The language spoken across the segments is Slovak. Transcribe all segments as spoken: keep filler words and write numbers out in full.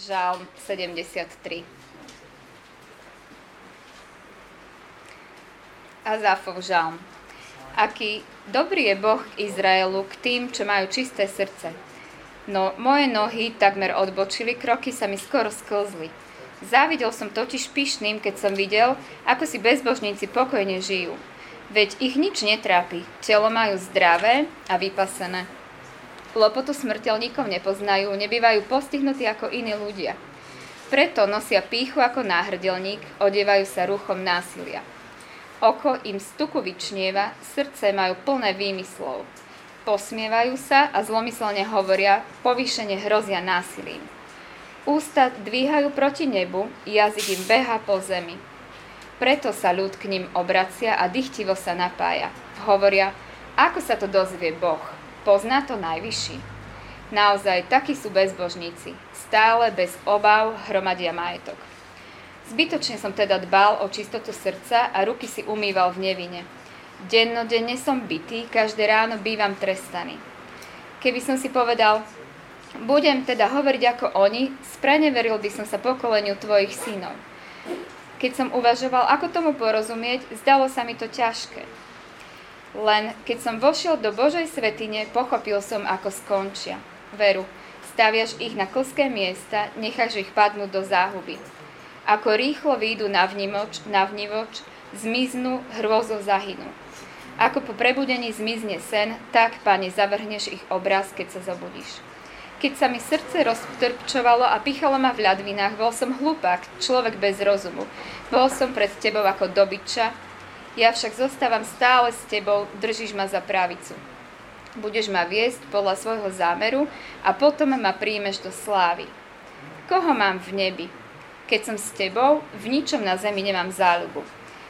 Žalm sedemdesiattri. Asafov žalm. Aký dobrý je Boh k Izraelu, k tým, čo majú čisté srdce. No moje nohy takmer odbočili, kroky sa mi skoro sklzli. Závidel som totiž pyšným, keď som videl, ako si bezbožníci pokojne žijú. Veď ich nič netrápi, telo majú zdravé a vypasené. Lopotu smrteľníkov nepoznajú, nebývajú postihnutí ako iní ľudia. Preto nosia pýchu ako náhrdelník, odievajú sa ruchom násilia. Oko im z tuku vyčnieva, srdce majú plné výmyslov. Posmievajú sa a zlomyselne hovoria, povýšene hrozia násilím. Ústa dvíhajú proti nebu, jazyk im behá po zemi. Preto sa ľud k ním obracia a dychtivo sa napája. Hovoria, ako sa to dozvie Boh, pozná to najvyšší. Naozaj, takí sú bezbožníci, stále bez obav hromadia majetok. Zbytočne som teda dbal o čistotu srdca a ruky si umýval v nevine. Dennodenne som bitý, každé ráno bývam trestaný. Keby som si povedal, budem teda hovoriť ako oni, spreneveril by som sa pokoleniu tvojich synov. Keď som uvažoval, ako tomu porozumieť, zdalo sa mi to ťažké. Len keď som vošiel do Božej svätyne, pochopil som, ako skončia. Veru, staviaš ich na klzké miesta, necháš ich padnúť do záhuby. Ako rýchlo výjdu na vnímoč, na vnívoč, zmiznú, hrôzou zahynú. Ako po prebudení zmizne sen, tak, Pane, zavrhneš ich obraz, keď sa zobudíš. Keď sa mi srdce roztrpčovalo a pichalo ma v ľadvinách, bol som hlupák, človek bez rozumu. Bol som pred tebou ako dobytča, ja však zostávam stále s tebou, držíš ma za pravicu. Budeš ma viesť podľa svojho zámeru a potom ma príjmeš do slávy. Koho mám v nebi? Keď som s tebou, v ničom na zemi nemám záľubu.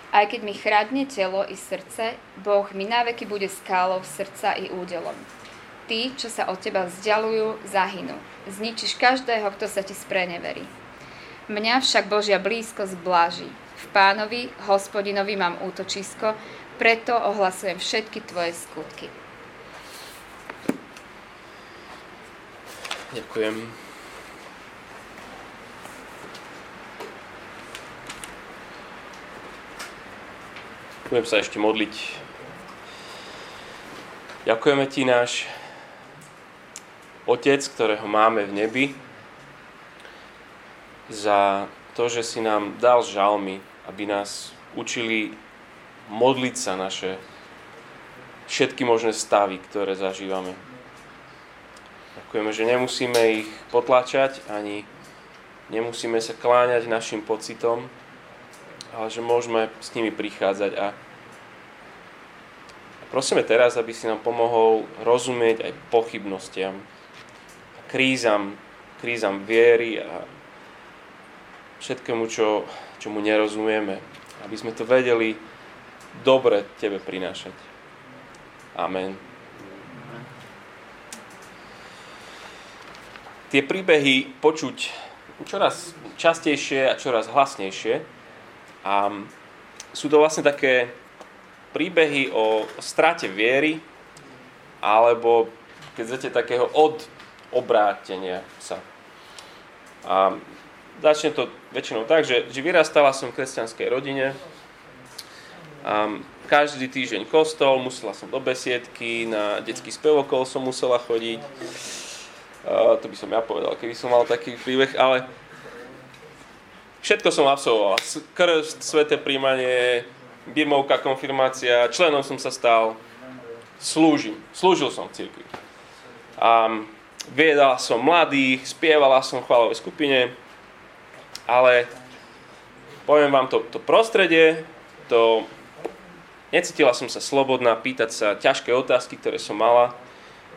Aj keď mi chradne telo i srdce, Boh mi naveky bude skálou srdca i údelom. Tí, čo sa od teba vzdialujú, zahynú. Zničíš každého, kto sa ti spreneverí. Mňa však Božia blízkosť bláži. V Pánovi, Hospodinovi mám útočisko, preto ohlasujem všetky tvoje skutky. Ďakujem. Budem sa ešte modliť. Ďakujeme ti, náš Otec, ktorého máme v nebi, za to, že si nám dal žalmy, aby nás učili modliť sa naše všetky možné stavy, ktoré zažívame. Ďakujeme, že nemusíme ich potláčať, ani nemusíme sa kláňať našim pocitom, ale že môžeme s nimi prichádzať a prosíme teraz, aby si nám pomohol rozumieť aj pochybnostiam, krízam, krízam viery a všetkému, čo, čomu nerozumieme. Aby sme to vedeli dobre tebe prinášať. Amen. Tie príbehy počuť čoraz častejšie a čoraz hlasnejšie. A sú to vlastne také príbehy o strate viery alebo, keď chcete, takého od obrátenia sa. A začne to väčšinou tak, že, že vyrastala som v kresťanskej rodine. A každý týždeň kostol, musela som do besiedky, na detský spevokol som musela chodiť. A to by som ja povedal, keby som mal taký príbeh, ale všetko som absolvoval. Krst, sväté prijímanie, birmovka, konfirmácia, členom som sa stal, slúžim. Slúžil som v cirkvi. A viedala som mladých, spievala som v chválovej skupine, ale poviem vám to, to prostredie, to necítila som sa slobodná pýtať sa ťažké otázky, ktoré som mala.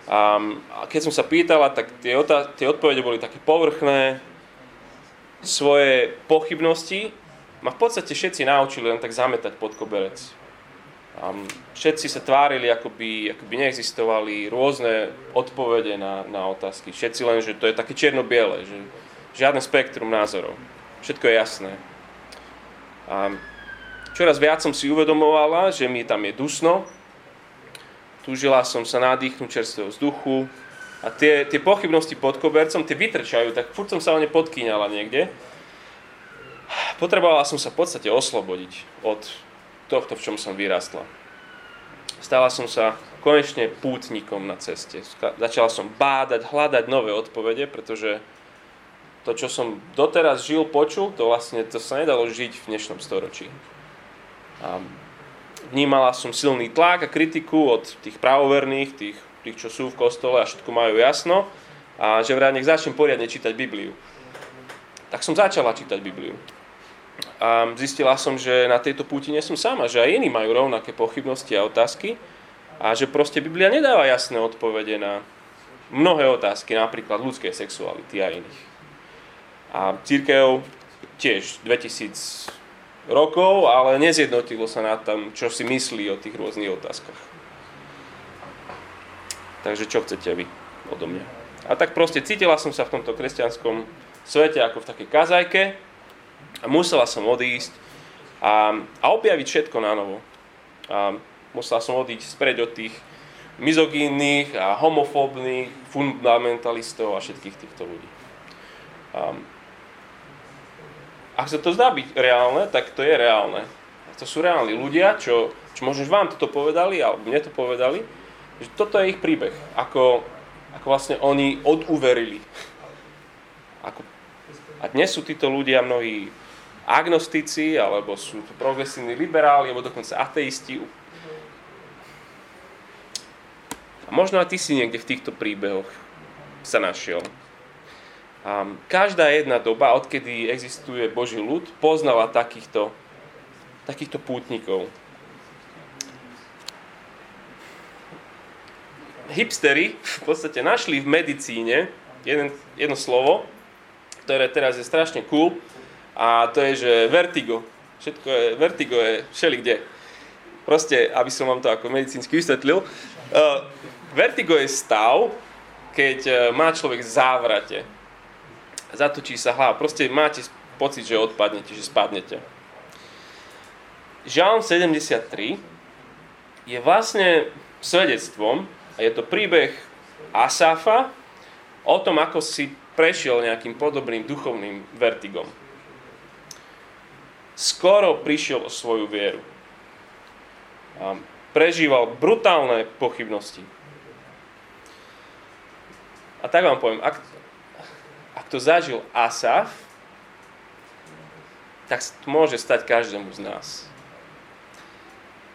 A, a keď som sa pýtala, tak tie, otá- tie odpovede boli také povrchné. Svoje pochybnosti ma v podstate všetci naučili len tak zametať pod koberec. Um, všetci sa tvárili, akoby, akoby neexistovali rôzne odpovede na, na otázky. Všetci len, že to je také čierno-biele, že žiadne spektrum názorov. Všetko je jasné. Um, čoraz viac som si uvedomovala, že mi tam je dusno. Túžila som sa nadýchnúť čerstvého vzduchu, A tie, tie pochybnosti pod kobercom, tie vytrčajú, tak furt som sa o ne podkýňala niekde. Potrebovala som sa v podstate oslobodiť od tohto, v čom som vyrástla. Stala som sa konečne pútnikom na ceste. Začala som bádať, hľadať nové odpovede, pretože to, čo som doteraz žil, počul, to vlastne to sa nedalo žiť v dnešnom storočí. A vnímala som silný tlak a kritiku od tých pravoverných, tých tých, čo sú v kostole a všetko majú jasno a že vraj nech začnem poriadne čítať Bibliu. Tak som začala čítať Bibliu. A zistila som, že na tejto púti nie som sama, že aj iní majú rovnaké pochybnosti a otázky a že proste Biblia nedáva jasné odpovede na mnohé otázky, napríklad ľudskej sexuality a iných. A cirkev tiež dvetisíc rokov, ale nezjednotilo sa na tom, čo si myslí o tých rôznych otázkach. Takže čo chcete vy odo mňa? A tak proste cítila som sa v tomto kresťanskom svete ako v takej kazajke a musela som odísť a, a objaviť všetko na novo. A musela som odísť spreď od tých mizogínnych a homofóbnych fundamentalistov a všetkých týchto ľudí. A, ak sa to zdá byť reálne, tak to je reálne. A to sú reálni ľudia, čo, čo možno vám toto povedali alebo mne to povedali, že toto je ich príbeh, ako, ako vlastne oni oduverili. Ako, a dnes sú títo ľudia mnohí agnostici, alebo sú to progresívni liberáli, alebo dokonca ateisti. A možno aj ty si niekde v týchto príbehoch sa našiel. A každá jedna doba, odkedy existuje Boží ľud, poznala takýchto, takýchto pútnikov. Hipstery v podstate našli v medicíne jeden, jedno slovo, ktoré teraz je strašne cool a to je, že vertigo. Všetko je, vertigo je všelikde. Proste, aby som vám to ako medicínsky vysvetlil, uh, vertigo je stav, keď má človek závrate. Zatočí sa hlava. Proste máte pocit, že odpadnete, že spadnete. Žalm sedemdesiattri je vlastne svedectvom, a je to príbeh Asafa o tom, ako si prešiel nejakým podobným duchovným vertigom. Skoro prišiel o svoju vieru. A prežíval brutálne pochybnosti. A tak vám poviem, ak, ak to zažil Asaf, tak to môže stať každému z nás.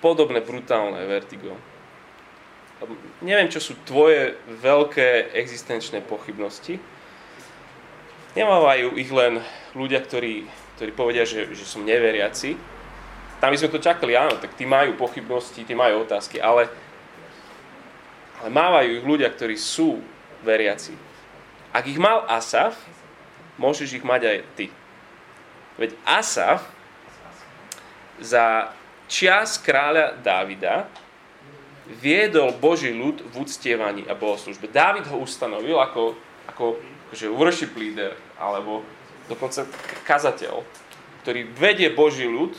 Podobné brutálne vertigo. Neviem, čo sú tvoje veľké existenčné pochybnosti. Nemávajú ich len ľudia, ktorí, ktorí povedia, že, že som neveriaci. Tam by sme to čakali, áno, tak tí majú pochybnosti, tí majú otázky, ale, ale mávajú ich ľudia, ktorí sú veriaci. Ak ich mal Asaf, môžeš ich mať aj ty. Veď Asaf za čias kráľa Dávida viedol Boží ľud v uctievaní a bohoslúžbe. Dávid ho ustanovil ako, ako akože worship leader, alebo dokonca kazateľ, ktorý vedie Boží ľud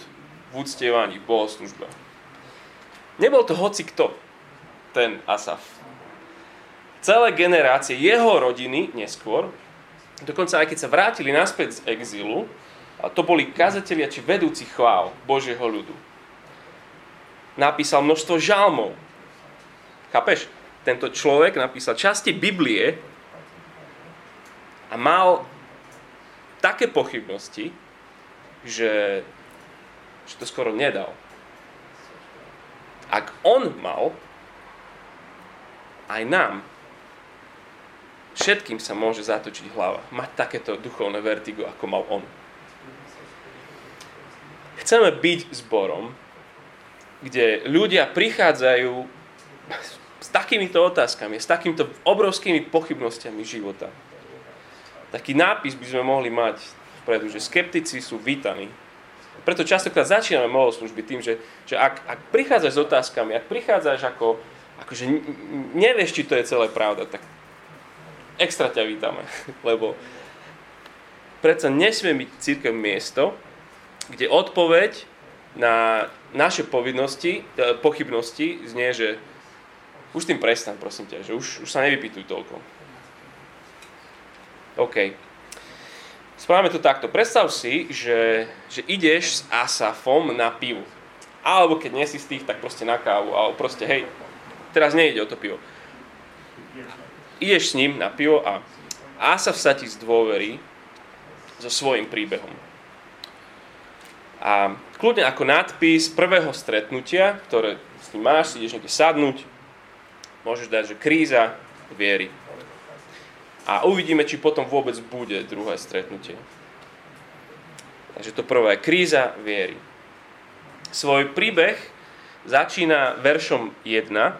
v uctievaní, v bohoslúžbe. Nebol to hocikto, ten Asaf. Celé generácie jeho rodiny neskôr, dokonca aj keď sa vrátili naspäť z exílu, a to boli kazatelia či vedúci chvál Božieho ľudu. Napísal množstvo žalmov. Chápeš? Tento človek napísal časti Biblie a mal také pochybnosti, že, že to skoro nedal. Ak on mal, aj nám, všetkým sa môže zatočiť hlava. Mať takéto duchovné vertigo, ako mal on. Chceme byť zborom, kde ľudia prichádzajú s takýmito otázkami, s takýmito obrovskými pochybnostiami života. Taký nápis by sme mohli mať vpredu, že skeptici sú vítaní. Preto častokrát začíname bohoslúžby tým, že, že ak, ak prichádzaš s otázkami, ak prichádzaš ako, akože nevieš, či to je celé pravda, tak extra ťa vítame. Lebo predsa nesmie byť cirkev miesto, kde odpoveď na naše povinnosti, pochybnosti znie, že už tým prestan, prosím ťa, že už, už sa nevypýtuj toľko. OK. Spomíname to takto. Predstav si, že, že ideš s Asafom na pivu. Alebo keď nie si z tých, tak proste na kávu. Alebo proste, hej, teraz nejde o to pivo. Ideš s ním na pivo a Asaf sa ti zdôverí so svojím príbehom. A kľudne ako nadpis prvého stretnutia, ktoré s ním máš, si ideš niekde sadnúť, môžeš dať, že kríza viery. A uvidíme, či potom vôbec bude druhé stretnutie. Takže to prvá je kríza viery. Svoj príbeh začína veršom jeden a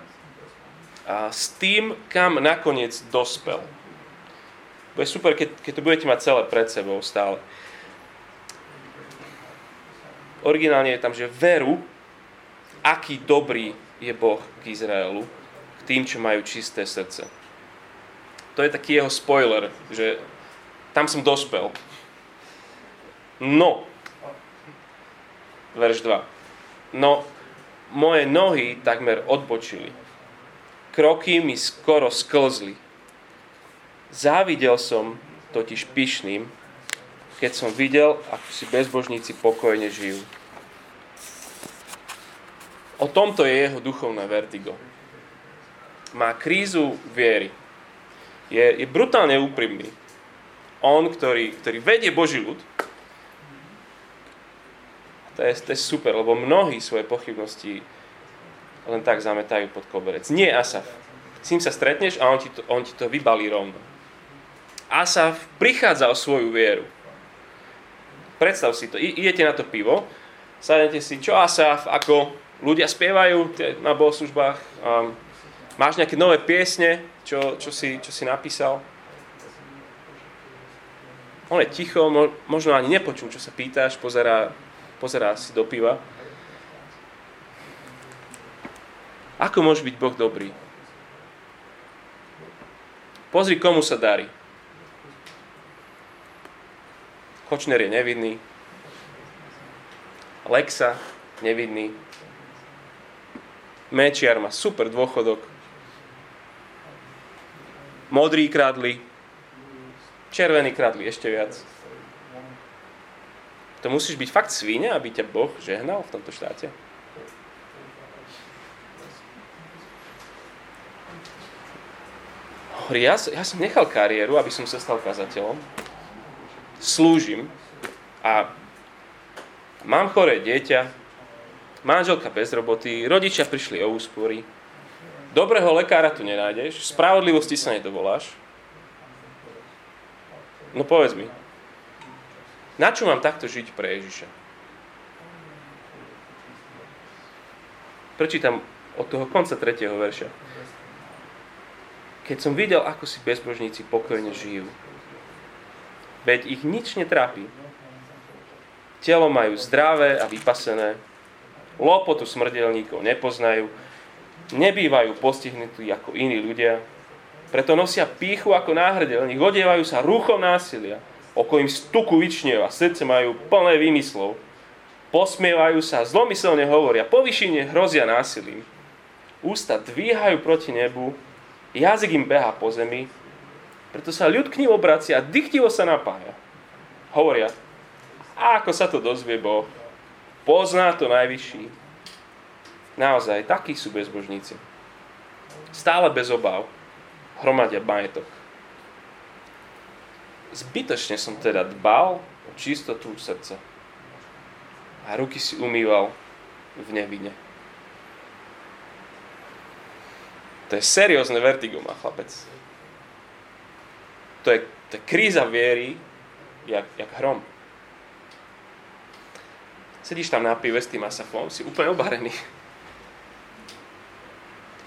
s tým, kam nakoniec dospel. Bude super, keď, keď to budete mať celé pred sebou stále. Originálne je tam, že veru, aký dobrý je Boh k Izraelu, k tým, čo majú čisté srdce. To je taký jeho spoiler, že tam som dospel. No, verš dva. No, moje nohy takmer odbočili. Kroky mi skoro sklzli. Závidel som totiž pyšným, keď som videl, ako si bezbožníci pokojne žijú. O tomto je jeho duchovné vertigo. Má krízu viery. Je, je brutálne úprimný. On, ktorý, ktorý vedie Boží ľud, to je, to je super, lebo mnohí svoje pochybnosti len tak zametajú pod koberec. Nie Asaf. S ním sa stretneš a on ti to, on ti to vybalí rovno. Asaf prichádza o svoju vieru. Predstav si to. I, idete na to pivo, sadnete si, čo Asaf, ako ľudia spievajú na bohoslužbách, um, máš nejaké nové piesne, čo, čo, si, čo si napísal? On je ticho, možno ani nepočul, čo sa pýtaš, pozerá, pozerá si do piva. Ako môže byť Boh dobrý? Pozri, komu sa darí. Kočner je nevidný. Lexa, nevidný. Mečiar má super dôchodok. Modrí kradli, červení kradli ešte viac. To musíš byť fakt svíňa, aby ťa Boh žehnal v tomto štáte. Ja, ja som nechal kariéru, aby som sa stal kazateľom. Slúžim a mám choré dieťa, manželka bez roboty, rodičia prišli o úspory. Dobrého lekára tu nenájdeš, spravodlivosti sa nedovoláš. No povedz mi, na čo mám takto žiť pre Ježiša? Prečítam od toho konca tretieho verša. Keď som videl, ako si bezbožníci pokojne žijú, veď ich nič netrápi. Telo majú zdravé a vypasené, lopotu smrteľníkov nepoznajú, nebývajú postihnutí ako iní ľudia, preto nosia pýchu ako náhrdelník, odievajú sa ruchom násilia, oko im stuku vyčnieva, srdce majú plné výmyslov, posmievajú sa, zlomyselne hovoria, po vyšine hrozia násilím, ústa dvíhajú proti nebu, jazyk im behá po zemi, preto sa ľud k ním obracia a dychtivo sa napája. Hovoria, a ako sa to dozvie Boh, pozná to najvyšší. Naozaj, takí sú bezbožníci. Stále bez obáv hromadia majetok. Zbytočne som teda dbal o čistotu srdca. A ruky si umýval v nevine. To je seriózne vertigo, má chlapec. To je, to je kríza viery, jak, jak hrom. Sedíš tam na pive s tým Asafom, si úplne obarený.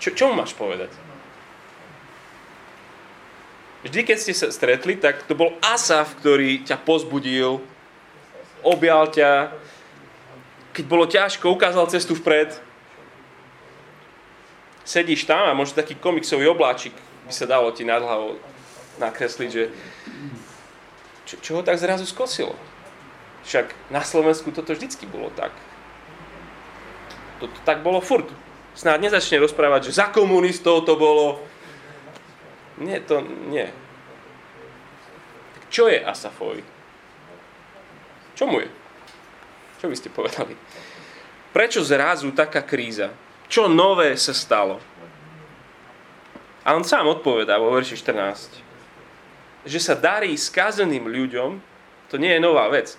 Čo, čo mu máš povedať? Vždy, keď ste sa stretli, tak to bol Asaf, ktorý ťa pozbudil, objal ťa, keď bolo ťažko, ukázal cestu vpred. Sedíš tam a možno taký komiksový obláčik by sa dalo ti nad hlavou nakresliť, že čo, čo ho tak zrazu skosilo? Však na Slovensku toto vždycky bolo tak. Toto tak bolo furt. Snáď nezačne rozprávať, že za komunistov to bolo. Nie, to nie. Čo je Asafoj? Čo mu je? Čo by ste povedali? Prečo zrazu taká kríza? Čo nové sa stalo? A on sám odpovedá vo verši štrnásť. Že sa darí skazeným ľuďom, to nie je nová vec,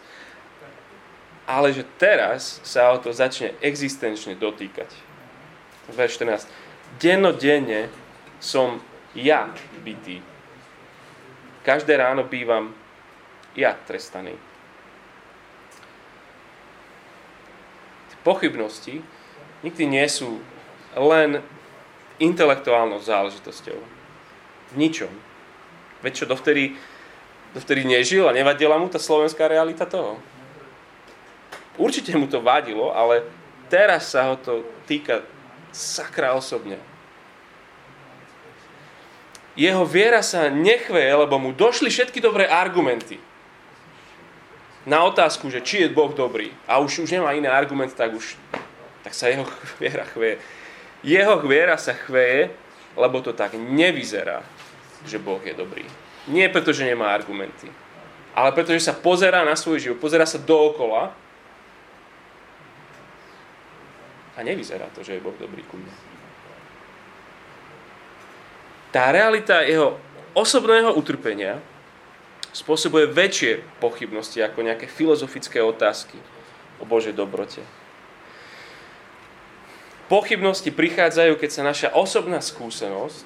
ale že teraz sa o to začne existenčne dotýkať. Verš štrnásť. Dennodenne som ja bitý. Každé ráno bývam ja trestaný. Pochybnosti nikdy nie sú len intelektuálnou záležitosťou. V ničom. Veď čo, dovtedy, dovtedy nežil a nevadila mu tá slovenská realita toho. Určite mu to vadilo, ale teraz sa ho to týka sakra osobne. Jeho viera sa nechveje, lebo mu došli všetky dobré argumenty. Na otázku, že či je Boh dobrý a už, už nemá iný argument, tak už tak sa jeho viera chveje. Jeho viera sa chveje, lebo to tak nevyzerá, že Boh je dobrý. Nie preto, že nemá argumenty, ale preto, že sa pozerá na svoj život, pozerá sa dookola a nevyzerá to, že je Boh dobrý ku mne. Tá realita jeho osobného utrpenia spôsobuje väčšie pochybnosti ako nejaké filozofické otázky o Božej dobrote. Pochybnosti prichádzajú, keď sa naša osobná skúsenosť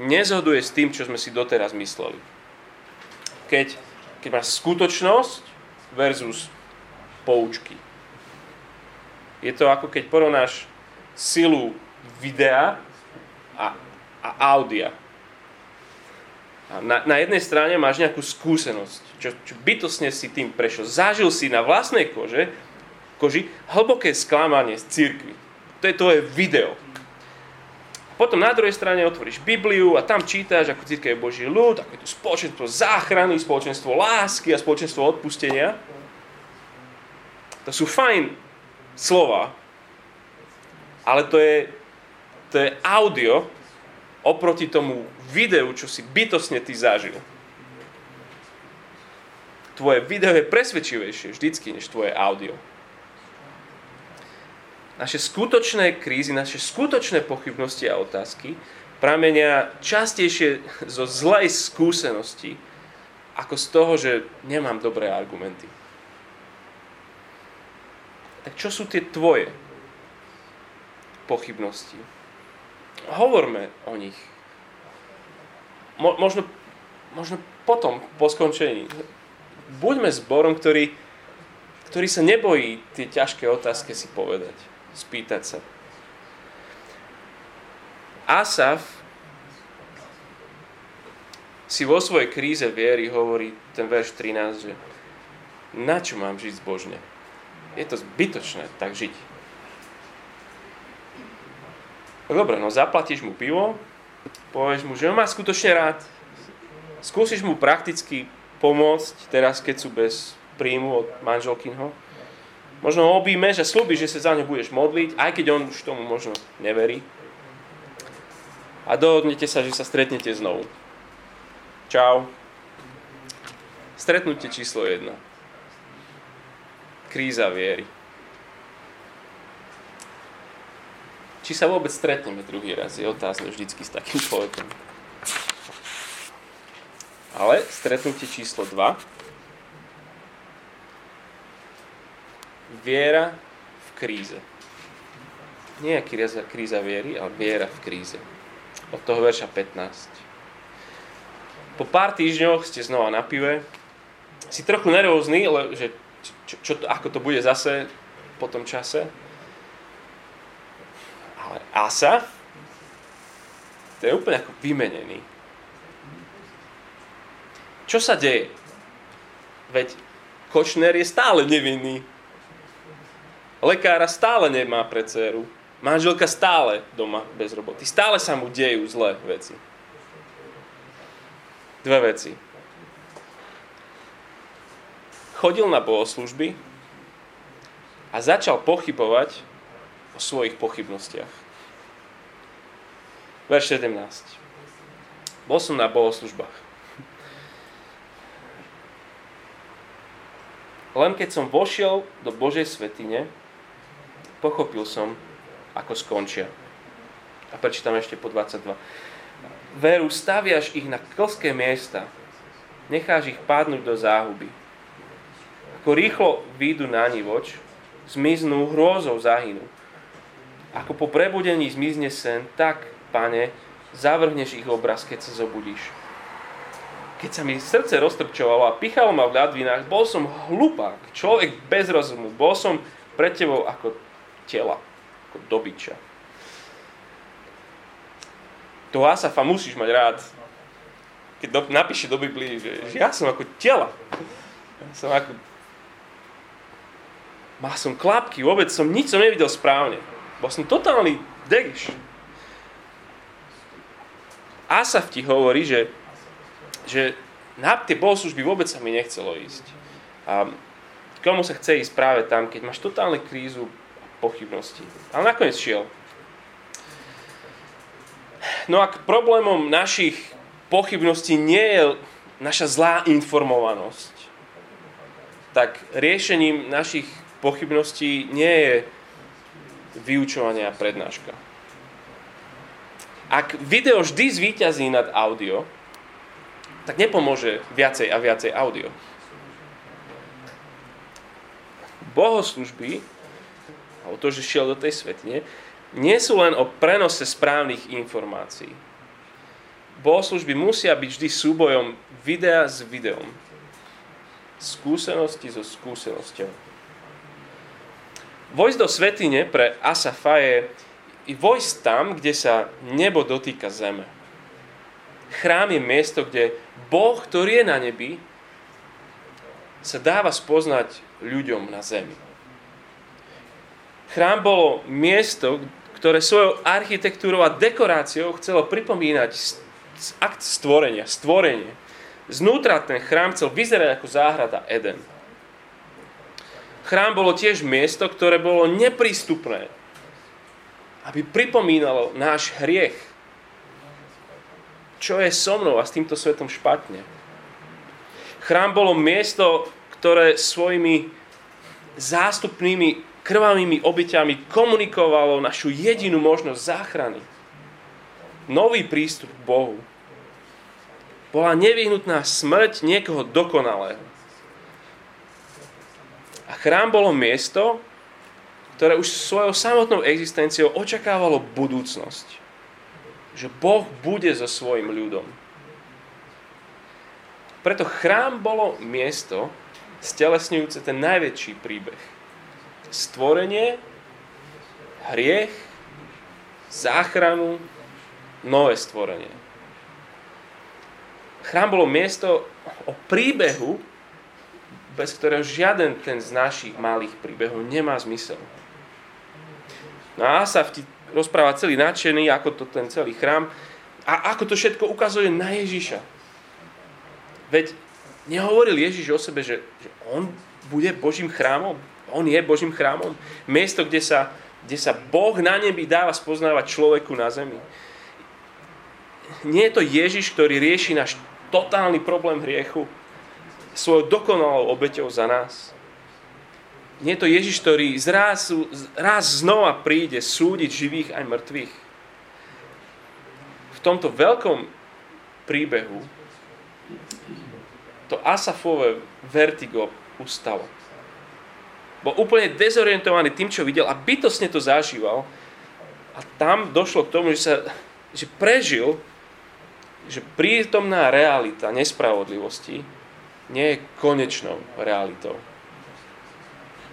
nezhoduje s tým, čo sme si doteraz mysleli. Keď, keď máš skutočnosť versus poučky. Je to ako keď porovnáš silu videa a, a audia. Na, na jednej strane máš nejakú skúsenosť, čo, čo bytostne si tým prešiel. Zažil si na vlastnej kože, koži hlboké sklamanie z cirkvi. To je tvoje video. Potom na druhej strane otvoríš Bibliu a tam čítaš, ako cirkev je Boží ľud, ako je to spoločenstvo záchrany, spoločenstvo lásky a spoločenstvo odpustenia. To sú fajn slova, ale to je, to je audio oproti tomu videu, čo si bytostne ty zažil. Tvoje video je presvedčivejšie vždycky, než tvoje audio. Naše skutočné krízy, naše skutočné pochybnosti a otázky pramenia častejšie zo zlej skúsenosti, ako z toho, že nemám dobré argumenty. Tak čo sú tie tvoje pochybnosti? Hovorme o nich. Mo- možno, možno potom, po skončení. Buďme zborom, ktorý, ktorý sa nebojí tie ťažké otázky si povedať, spýtať sa. Asaf si vo svojej kríze viery hovorí ten verš trinásť, že na čo mám žiť zbožne? Je to zbytočné tak žiť. Dobre, no zaplatíš mu pivo, povieš mu, že ho má skutočne rád. Skúsiš mu prakticky pomôcť, teraz keď sú bez príjmu od manželkynho. Možno ho objímeš a slúbiš, že sa za ňo budeš modliť, aj keď on už tomu možno neverí. A dohodnete sa, že sa stretnete znovu. Čau. Stretnutie číslo jedna. Kríza viery. Či sa vôbec stretneme druhý raz, je otázne vždycky s takým človekom. Ale stretnutie číslo dva. Viera v kríze. Nie je kríza, kríza viery, ale viera v kríze. Od toho verša pätnásť. Po pár týždňoch ste znova na pive. Si trochu nervózny, ale že čo, čo, ako to bude zase po tom čase. Ale Asaf, to je úplne ako vymenený. Čo sa deje? Veď Kočner je stále nevinný. Lekára stále nemá pre dceru. Manželka stále doma bez roboty. Stále sa mu dejú zlé veci. Dve veci. Chodil na bohoslúžby a začal pochybovať o svojich pochybnostiach. Verš sedemnásť. Bol som na bohoslúžbách. Len keď som vošiel do Božej svätyne, pochopil som, ako skončia. A prečítam ešte po dvadsaťdva. Veru staviaš ich na klzké miesta, necháš ich padnúť do záhuby. Ako rýchlo výjdu na nivoč, zmiznú, hrôzou zahynú. Ako po prebudení zmizne sen, tak, Pane, zavrhneš ich obraz, keď sa zobudíš. Keď sa mi srdce roztrpčovalo a pichalo ma v ľadvinách, bol som hlupák, človek bez rozumu, bol som pred tebou ako tela, ako dobyča. Toho Asafa musíš mať rád. Keď do, napíše do Biblii, že, že ja som ako tela. Ja som ako... Mal som klapky, vôbec som nič som nevidel správne. Bol som totálny degiš. Asaf ti hovorí, že, že na tie bohoslúžby vôbec sa mi nechcelo ísť. A komu sa chce ísť práve tam, keď máš totálnu krízu pochybností. Ale nakoniec šiel. No a k problémom našich pochybností nie je naša zlá informovanosť. Tak riešením našich pochybností nie je vyučovanie a prednáška. Ak video vždy zvíťazí nad audio, tak nepomôže viacej a viacej audio. Bohoslužby, alebo to, že šiel do tej svätne, nie sú len o prenose správnych informácií. Bohoslužby musia byť vždy súbojom videa s videom. Skúsenosti so skúsenosťou. Vojsť do svätyne pre Asafa je i vojsť tam, kde sa nebo dotýka zeme. Chrám je miesto, kde Boh, ktorý je na nebi, sa dáva spoznať ľuďom na zemi. Chrám bolo miesto, ktoré svojou architektúrou a dekoráciou chcelo pripomínať akt stvorenia, stvorenie. Znútra ten chrám chcel vyzerať ako záhrada Eden. Chrám bolo tiež miesto, ktoré bolo neprístupné, aby pripomínalo náš hriech. Čo je so mnou a s týmto svetom špatne? Chrám bolo miesto, ktoré svojimi zástupnými krvavými obeťami komunikovalo našu jedinú možnosť záchrany. Nový prístup k Bohu. Bola nevyhnutná smrť niekoho dokonalého. A chrám bolo miesto, ktoré už svojou samotnou existenciou očakávalo budúcnosť. Že Boh bude so svojím ľudom. Preto chrám bolo miesto, stelesňujúce ten najväčší príbeh. Stvorenie, hriech, záchranu, nové stvorenie. Chrám bolo miesto o príbehu, bez ktorého žiaden ten z našich malých príbehov nemá zmysel. No a Asaf ti rozpráva celý nadšený, ako to ten celý chrám a ako to všetko ukazuje na Ježiša. Veď nehovoril Ježiš o sebe, že, že on bude Božím chrámom? On je Božím chrámom? Miesto, kde sa, kde sa Boh na nebi dáva spoznávať človeku na zemi. Nie je to Ježiš, ktorý rieši náš totálny problém hriechu svojou dokonalou obeťou za nás. Nie je to Ježiš, ktorý zrazu, raz znova príde súdiť živých aj mŕtvych. V tomto veľkom príbehu to Asafové vertigo ustalo. Bol úplne dezorientovaný tým, čo videl a bytostne to zažíval. A tam došlo k tomu, že, sa, že prežil, že prítomná realita nespravodlivosti nie je konečnou realitou.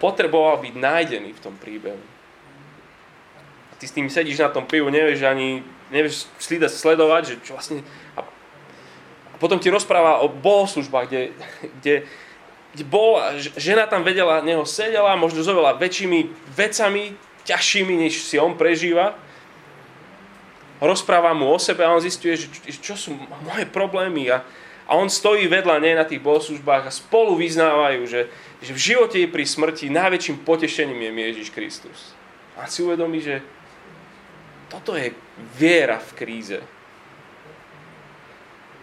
Potreboval byť nájdený v tom príbehu. A ty s tým sedíš na tom pivu, nevieš ani, nevieš sledovať, že čo vlastne... A potom ti rozpráva o bohoslužbách, kde, kde, kde bol, žena tam vedela, neho sedela, možno s oveľa väčšími vecami, ťažšími, než si on prežíva. Rozpráva mu o sebe a on zistuje, že čo sú moje problémy a A on stojí vedľa nej na tých bohoslužbách a spolu vyznávajú, že, že v živote i pri smrti najväčším potešením je Ježiš Kristus. A si uvedomí, že toto je viera v kríze.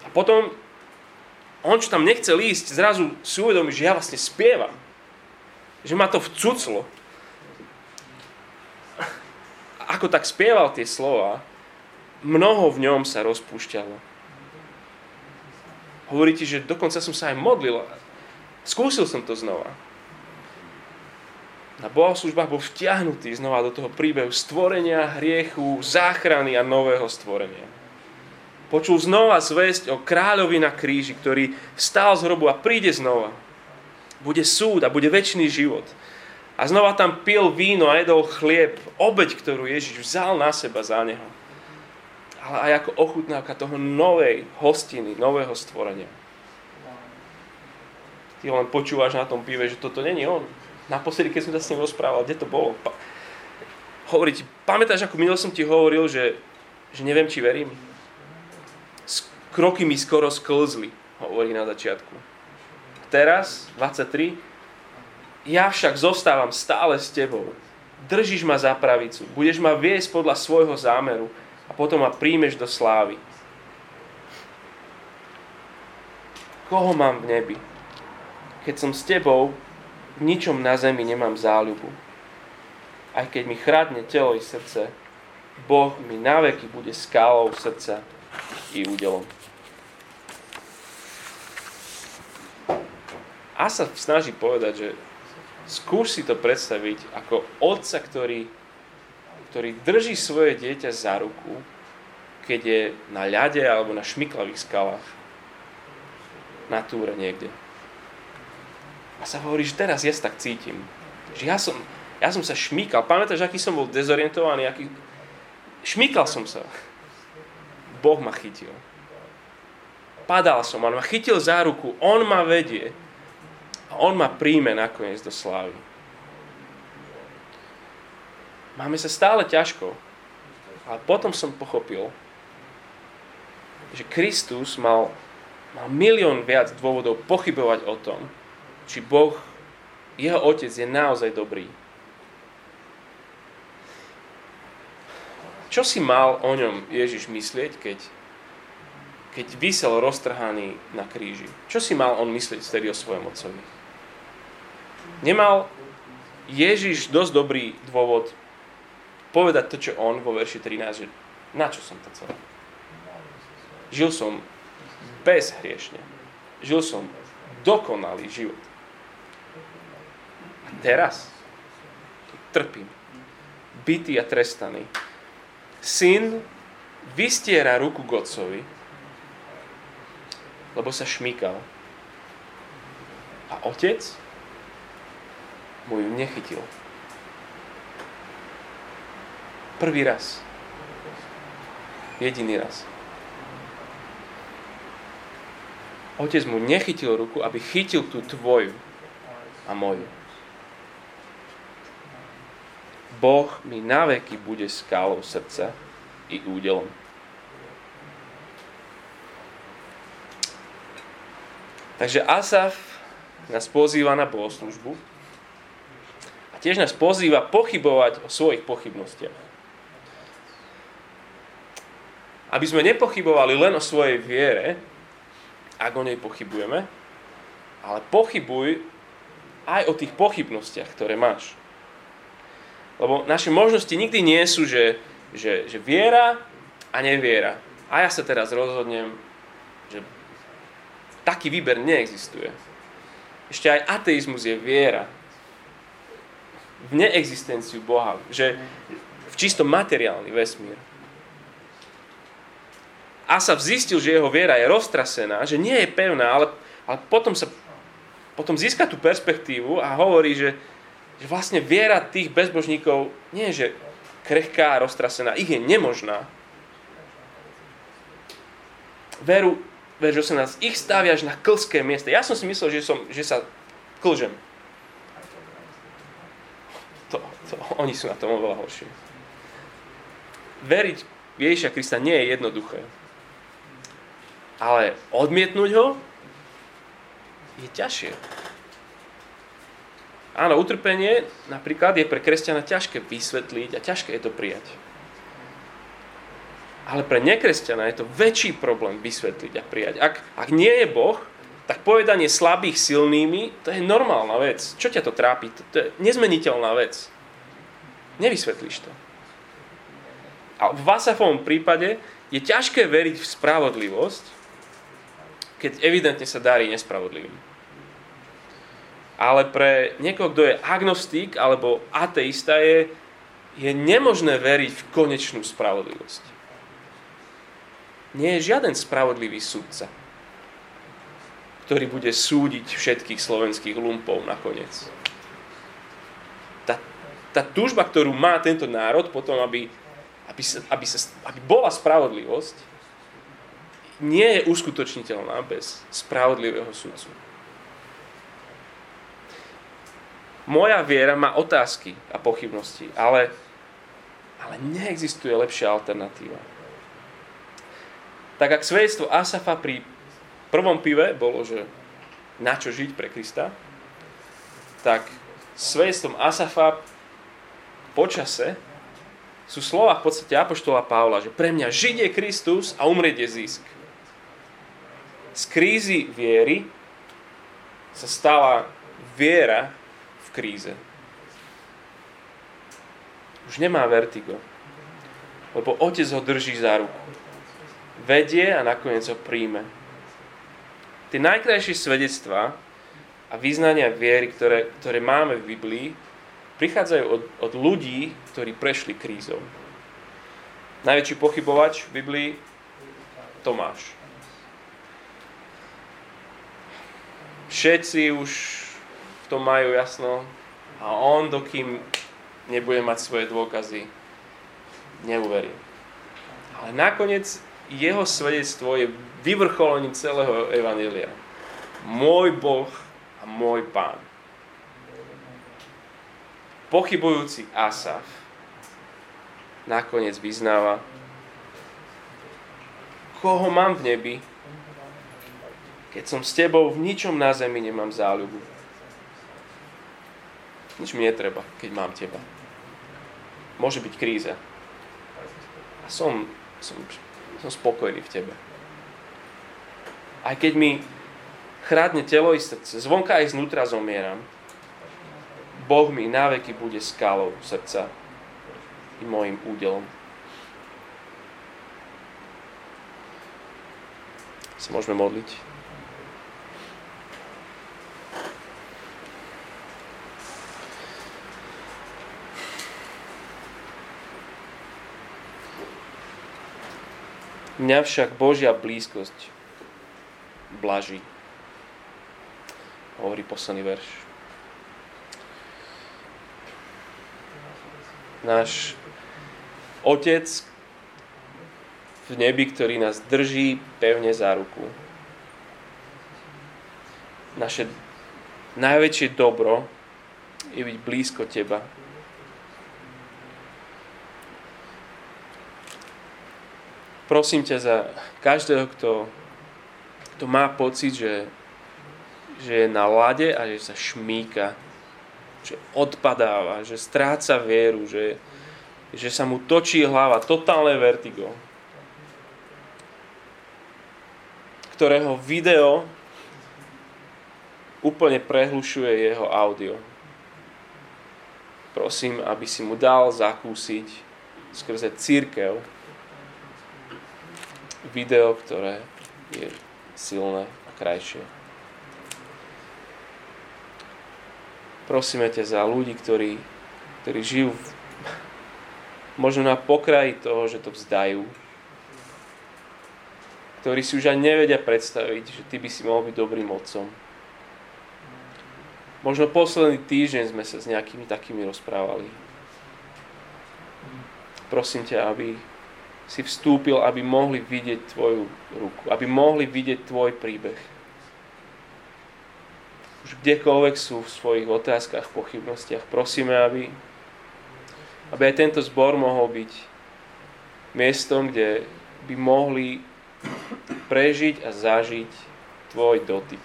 A potom on, čo tam nechcel ísť, zrazu si uvedomí, že ja vlastne spievam. že ma to vcuclo. Ako tak spieval tie slova, mnoho v ňom sa rozpúšťalo. Hovoríte, že dokonca som sa aj modlil. Skúsil som to znova. Na bohoslužbách bol vtiahnutý znova do toho príbehu stvorenia, hriechu, záchrany a nového stvorenia. Počul znova zvesť o kráľovi na kríži, ktorý vstal z hrobu a príde znova. Bude súd a bude večný život. A znova tam pil víno a jedol chlieb, obeť, ktorú Ježiš vzal na seba za neho. Ale aj ako ochutnávka toho novej hostiny, nového stvorenia. Ty len počúvaš na tom pive, že toto není on. Naposledy, keď som sa s ním rozprával, kde to bolo? Pa- Hovorí ti, pamätáš, ako minul som ti hovoril, že, že neviem, či verím? Kroky mi skoro sklzli, hovorí na začiatku. Teraz, dvadsaťtri, ja však zostávam stále s tebou. Držíš ma za pravicu, budeš ma viesť podľa svojho zámeru a potom ma príjmeš do slávy. Koho mám v nebi? Keď som s tebou, v ničom na zemi nemám záľubu. Aj keď mi chradne telo i srdce, Boh mi naveky bude skálou srdca i údelom. Asaf snaží povedať, že skúš si to predstaviť ako otca, ktorý, ktorý drží svoje dieťa za ruku, keď je na ľade alebo na šmiklavých skalách. Na túre niekde. A sa hovorí, že teraz ja sa tak cítim. Že ja som, ja som sa šmíkal. Pamätáš, aký som bol dezorientovaný? Aký... Šmíkal som sa. Boh ma chytil. Padal som, on ma chytil za ruku. On ma vedie. A on ma príjme nakoniec do slávy. Máme sa stále ťažko, ale potom som pochopil, že Kristus mal, mal milión viac dôvodov pochybovať o tom, či Boh, jeho otec, je naozaj dobrý. Čo si mal o ňom Ježiš myslieť, keď, keď visel roztrhaný na kríži? Čo si mal on myslieť vtedy o svojom otcovi? Nemal Ježiš dosť dobrý dôvod povedať to, čo on vo verši trinásť, že na čo som to celé? Žil som bezhriešne. Žil som dokonalý život. A teraz trpím. Bitý a trestaný. Syn vystiera ruku k otcovi, lebo sa šmýkal. A otec mu ju nechytil. Prvý raz. Jediný raz. Otec mu nechytil ruku, aby chytil tú tvoju a moju. Boh mi naveky bude skálou srdca i údelom. Takže Asaf nás pozýva na bohoslužbu a tiež nás pozýva pochybovať o svojich pochybnostiach. Aby sme nepochybovali len o svojej viere, ak o nej pochybujeme, ale pochybuj aj o tých pochybnostiach, ktoré máš. Lebo naše možnosti nikdy nie sú, že, že, že viera a neviera. A ja sa teraz rozhodnem, že taký výber neexistuje. Ešte aj ateizmus je viera v neexistenciu Boha, že v čisto materiálny vesmír. Asaf zistil, že jeho viera je roztrasená, že nie je pevná, ale, ale potom, sa, potom získa tú perspektívu a hovorí, že, že vlastne viera tých bezbožníkov nie je, že krehká a roztrasená, ich je nemožná. Veru, verš osemnásť, ich staviaš na klzké mieste. Ja som si myslel, že, som, že sa klžem. To, to, oni sú na tom oveľa horší. Veriť Ježiša Krista nie je jednoduché. Ale odmietnúť ho je ťažšie. Áno, utrpenie napríklad je pre kresťana ťažké vysvetliť a ťažké je to prijať. Ale pre nekresťana je to väčší problém vysvetliť a prijať. Ak, ak nie je Boh, tak povedanie slabých silnými, to je normálna vec. Čo ťa to trápi? To je nezmeniteľná vec. Nevysvetlíš to. A v Asafovom prípade je ťažké veriť v spravodlivosť, keď evidentne sa darí nespravodlivým. Ale pre niekoho, kto je agnostik alebo ateista, je, je nemožné veriť v konečnú spravodlivosť. Nie je žiaden spravodlivý sudca, ktorý bude súdiť všetkých slovenských lumpov nakoniec. Tá, tá túžba, ktorú má tento národ potom, aby, aby, sa, aby, sa, aby bola spravodlivosť, nie je uskutočniteľná bez spravodlivého sudcu. Moja viera má otázky a pochybnosti, ale, ale neexistuje lepšia alternatíva. Tak ak svedectvo Asafa pri v prvom pive bolo, že na čo žiť pre Krista, tak svedectvom Asafa po čase sú slova v podstate Apoštola Pavla, že pre mňa žiť je Kristus a umrieť je zisk. Z krízy viery sa stala viera v kríze. Už nemá vertigo, lebo otec ho drží za ruku. Vedie a nakoniec ho príjme. Tie najkrajšie svedectvá a vyznania viery, ktoré, ktoré máme v Biblii, prichádzajú od, od ľudí, ktorí prešli krízou. Najväčší pochybovač v Biblii? Tomáš. Všetci už v tom majú jasno a on, dokým nebude mať svoje dôkazy, neuverí. Ale nakoniec jeho svedectvo je vyvrcholení celého evanjelia. Môj Boh a môj Pán. Pochybujúci Asaf nakoniec vyznáva, koho mám v nebi, keď som s tebou v ničom na zemi nemám záľubu. Nič mi netreba, keď mám teba. Môže byť kríza. A som, som, som spokojný v tebe. Aj keď mi chradne telo i srdce, zvonka aj znútra zomieram, Boh mi naveky bude skalou srdca i môjim údelom. Sa môžeme modliť. Mňa však Božia blízkosť blaží. Hovorí posledný verš. Náš Otec v nebi, ktorý nás drží pevne za ruku. Naše najväčšie dobro je byť blízko teba. Prosím ťa za každého, kto to má pocit, že, že je na lade a že sa šmýka, že odpadáva, že stráca vieru, že, že sa mu točí hlava, totálne vertigo, ktorého video úplne prehlušuje jeho audio. Prosím, aby si mu dal zakúsiť skrze cirkev video, ktoré je silné a krajšie. Prosíme ťa za ľudí, ktorí, ktorí žijú v, možno na pokraji toho, že to vzdajú. Ktorí si už aj nevedia predstaviť, že ty by si mohol byť dobrým otcom. Možno posledný týždeň sme sa s nejakými takými rozprávali. Prosím ťa, aby si vstúpil, aby mohli vidieť tvoju ruku, aby mohli vidieť tvoj príbeh. Už kdekoľvek sú v svojich otázkach, pochybnostiach, prosíme, aby, aby aj tento zbor mohol byť miestom, kde by mohli prežiť a zažiť tvoj dotyk.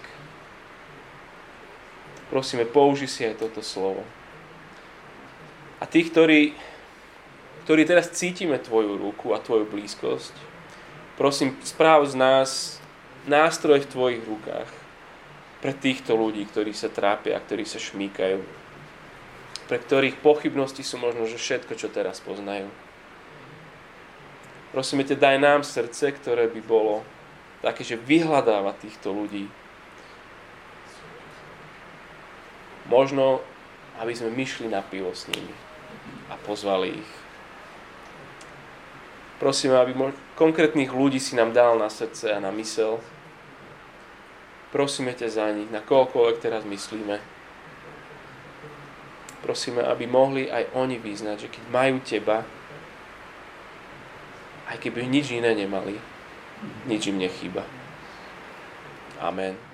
Prosíme, použij si aj toto slovo. A tí, ktorí ktorí teraz cítime tvoju ruku a tvoju blízkosť, prosím, správ z nás nástroj v tvojich rukách, pre týchto ľudí, ktorí sa trápia, ktorí sa šmýkajú, pre ktorých pochybnosti sú možno, že všetko, čo teraz poznajú. Prosíme ťa, daj nám srdce, ktoré by bolo také, že vyhľadáva týchto ľudí. Možno, aby sme myšli na pivo s nimi a pozvali ich. Prosíme, aby mo- konkrétnych ľudí si nám dal na srdce a na mysel. Prosíme ťa za nich, na koľkoľvek teraz myslíme. Prosíme, aby mohli aj oni vyznať, že keď majú teba, aj keby nič iné nemali, nič im nechýba. Amen.